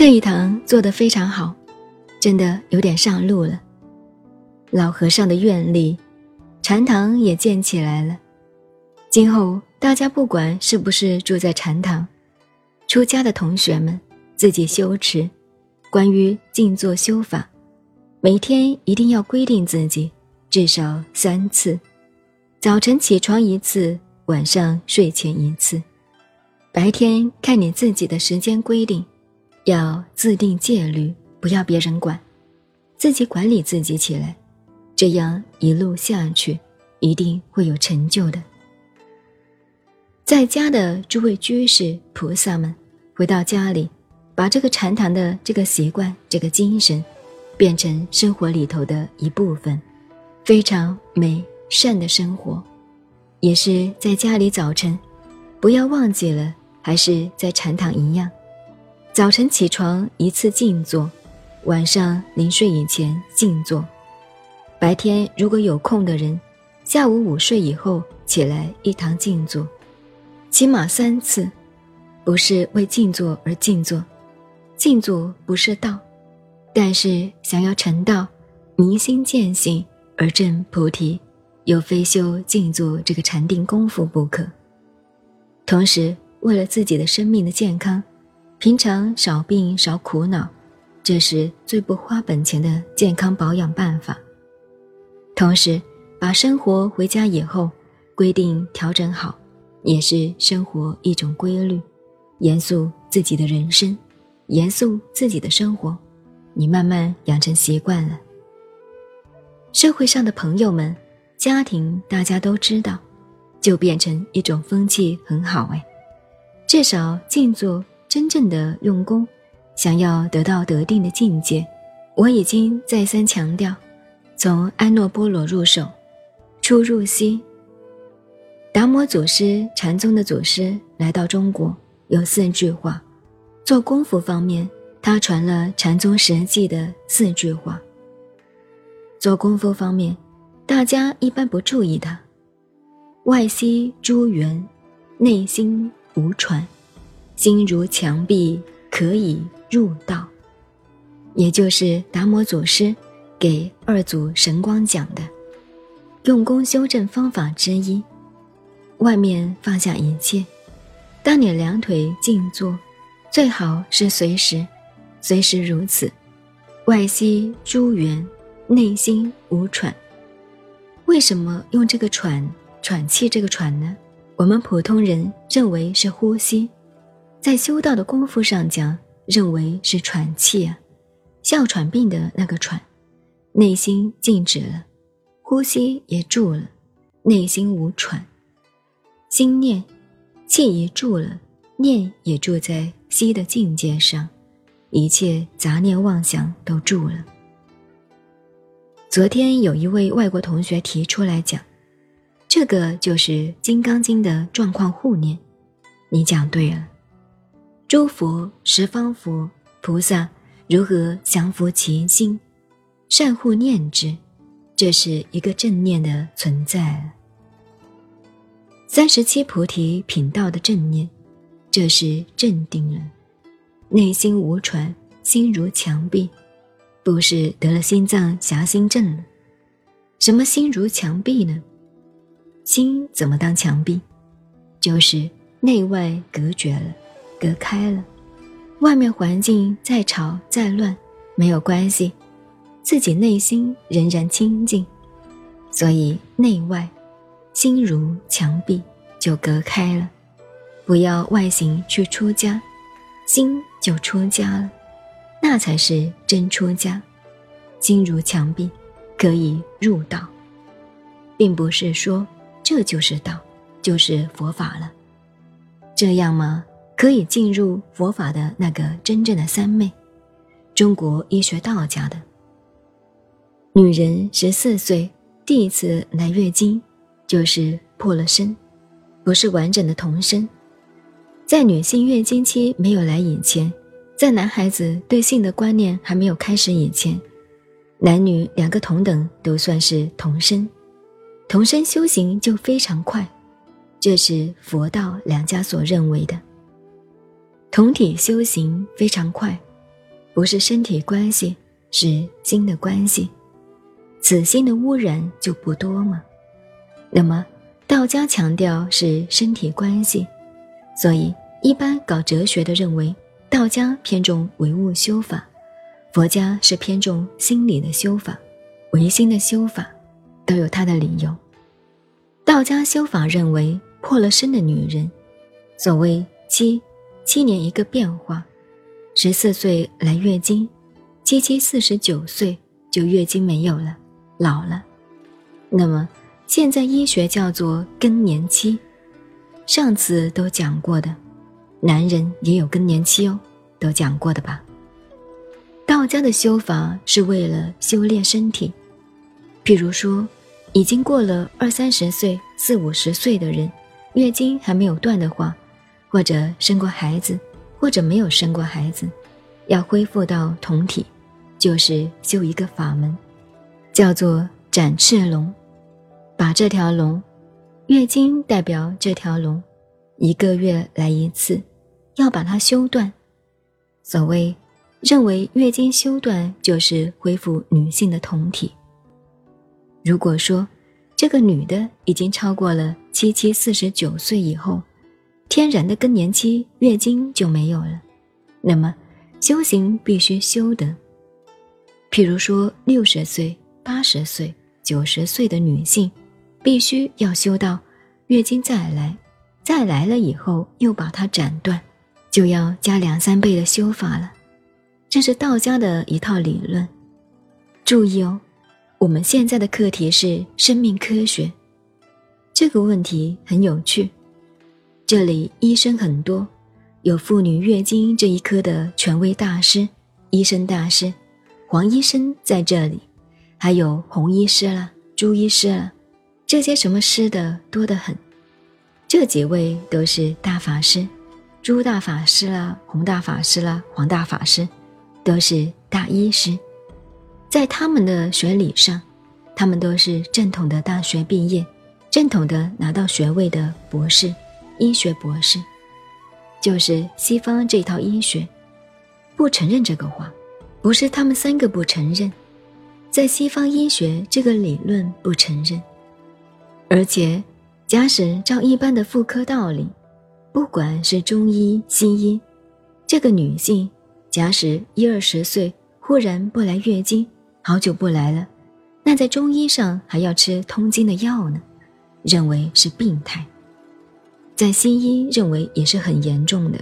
这一堂做得非常好，真的有点上路了。老和尚的愿力，禅堂也建起来了。今后大家不管是不是住在禅堂，出家的同学们自己修持，关于静坐修法，每天一定要规定自己至少3次，早晨起床1次，晚上睡前1次。白天看你自己的时间规定，要自定戒律，不要别人管，自己管理自己起来，这样一路下去，一定会有成就的。在家的诸位居士菩萨们回到家里，把这个禅堂的这个习惯，这个精神变成生活里头的一部分，非常美善的生活。也是在家里早晨，不要忘记了，还是在禅堂一样，早晨起床1次静坐，晚上临睡以前静坐。白天如果有空的人，下午午睡以后起来一堂静坐，起码3次，不是为静坐而静坐，静坐不是道，但是想要成道，明心见性而证菩提，又非修静坐这个禅定功夫不可。同时，为了自己的生命的健康，平常少病少苦恼，这是最不花本钱的健康保养办法。同时，把生活回家以后规定调整好，也是生活一种规律，严肃自己的人生，严肃自己的生活，你慢慢养成习惯了。社会上的朋友们，家庭大家都知道，就变成一种风气，很好哎。至少静坐真正的用功，想要得到得定的境界，我已经再三强调，从安诺波罗入手，出入息。达摩祖师，禅宗的祖师来到中国，有4句话，做功夫方面他传了禅宗10记的4句话。做功夫方面大家一般不注意它，外息诸缘，内心无传，心如墙壁，可以入道，也就是达摩祖师给二祖神光讲的用功修正方法之一。外面放下一切，当你两腿静坐，最好是随时，随时如此，外息诸缘，内心无喘。为什么用这个喘，喘气这个喘呢？我们普通人认为是呼吸，在修道的功夫上讲，认为是喘气啊，哮喘病的那个喘。内心静止了，呼吸也住了，内心无喘。心念，气一住了，念也住在息的境界上，一切杂念妄想都住了。昨天有一位外国同学提出来讲，这个就是《金刚经》的状况护念，你讲对了。诸佛、十方佛、菩萨如何降伏其心，善护念之，这是一个正念的存在。37菩提品道的正念，这是正定了。内心无传，心如墙壁，不是得了心脏狭心症了。什么心如墙壁呢？心怎么当墙壁？就是内外隔绝了，隔开了，外面环境再吵再乱没有关系，自己内心仍然清净，所以内外心如墙壁就隔开了。不要外形去出家，心就出家了，那才是真出家。心如墙壁，可以入道，并不是说这就是道，就是佛法了，这样吗？可以进入佛法的那个真正的三昧，中国医学道家的。女人14岁第一次来月经，就是破了身，不是完整的童身。在女性月经期没有来以前，在男孩子对性的观念还没有开始以前，男女2个同等都算是童身，童身修行就非常快，这是佛道两家所认为的。同体修行非常快，不是身体关系，是心的关系，此心的污染就不多嘛。那么道家强调是身体关系，所以一般搞哲学的认为道家偏重唯物修法，佛家是偏重心理的修法，唯心的修法都有它的理由。道家修法认为破了身的女人，所谓七年一个变化，14岁来月经，七49岁就月经没有了，老了。那么现在医学叫做更年期，上次都讲过的，男人也有更年期哦，都讲过的吧。道家的修法是为了修炼身体，譬如说已经过了20-30岁、40-50岁的人，月经还没有断的话，或者生过孩子，或者没有生过孩子，要恢复到同体，就是修一个法门，叫做展翅龙。把这条龙，月经代表这条龙，一个月来一次，要把它修断。所谓认为月经修断就是恢复女性的同体。如果说这个女的已经超过了七49岁以后，天然的更年期月经就没有了，那么修行必须修得。譬如说60岁、80岁、90岁的女性，必须要修到月经再来了以后又把它斩断，就要加2-3倍的修法了。这是道家的一套理论。注意哦，我们现在的课题是生命科学，这个问题很有趣。这里医生很多，有妇女月经这一科的权威大师，医生大师黄医生在这里，还有洪医师啦、朱医师啦，这些什么师的多得很。这几位都是大法师，朱大法师啦、洪大法师啦、黄大法师，都是大医师。在他们的学理上，他们都是正统的大学毕业，正统的拿到学位的博士，医学博士，就是西方这套医学不承认这个话，不是他们3个不承认，在西方医学这个理论不承认。而且假使照一般的妇科道理，不管是中医西医，这个女性假使10-20岁忽然不来月经，好久不来了，那在中医上还要吃通经的药呢，认为是病态，在西医认为也是很严重的。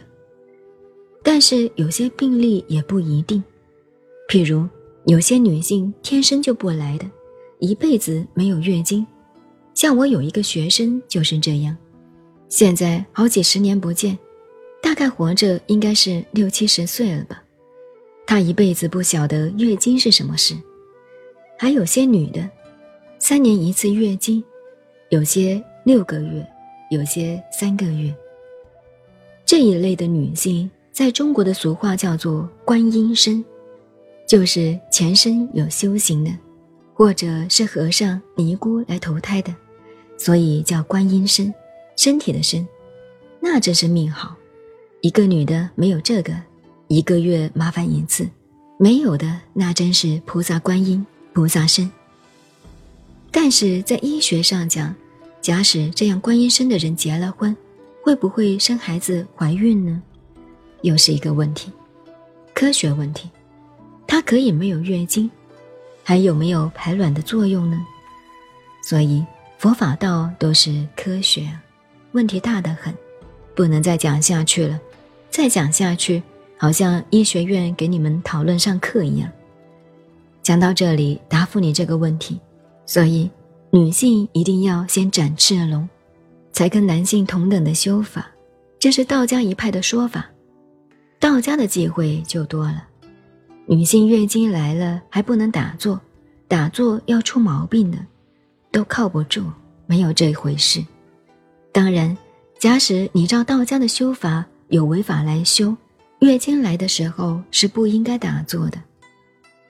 但是有些病例也不一定，譬如有些女性天生就不来的，一辈子没有月经，像我有一个学生就是这样，现在好几十年不见，大概活着应该是60-70岁了吧，她一辈子不晓得月经是什么事。还有些女的3年一次月经，有些6个月，有些3个月，这一类的女性在中国的俗话叫做观音身，就是前身有修行的，或者是和尚尼姑来投胎的，所以叫观音身，身体的身。那真是命好，一个女的没有这个，1个月麻烦1次，没有的那真是菩萨观音菩萨身。但是在医学上讲，假使这样观音身的人结了婚，会不会生孩子怀孕呢？又是一个问题，科学问题。它可以没有月经，还有没有排卵的作用呢？所以佛法道都是科学啊，问题大得很，不能再讲下去了，再讲下去好像医学院给你们讨论上课一样。讲到这里答复你这个问题，所以女性一定要先展翅龙，才跟男性同等的修法，这是道家一派的说法。道家的忌讳就多了，女性月经来了还不能打坐，打坐要出毛病的，都靠不住，没有这回事。当然假使你照道家的修法，有为法来修，月经来的时候是不应该打坐的。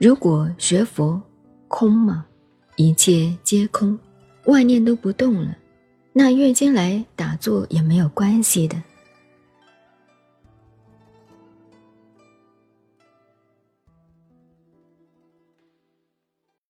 如果学佛空嘛，一切皆空，万念都不动了，那月经来打坐也没有关系的。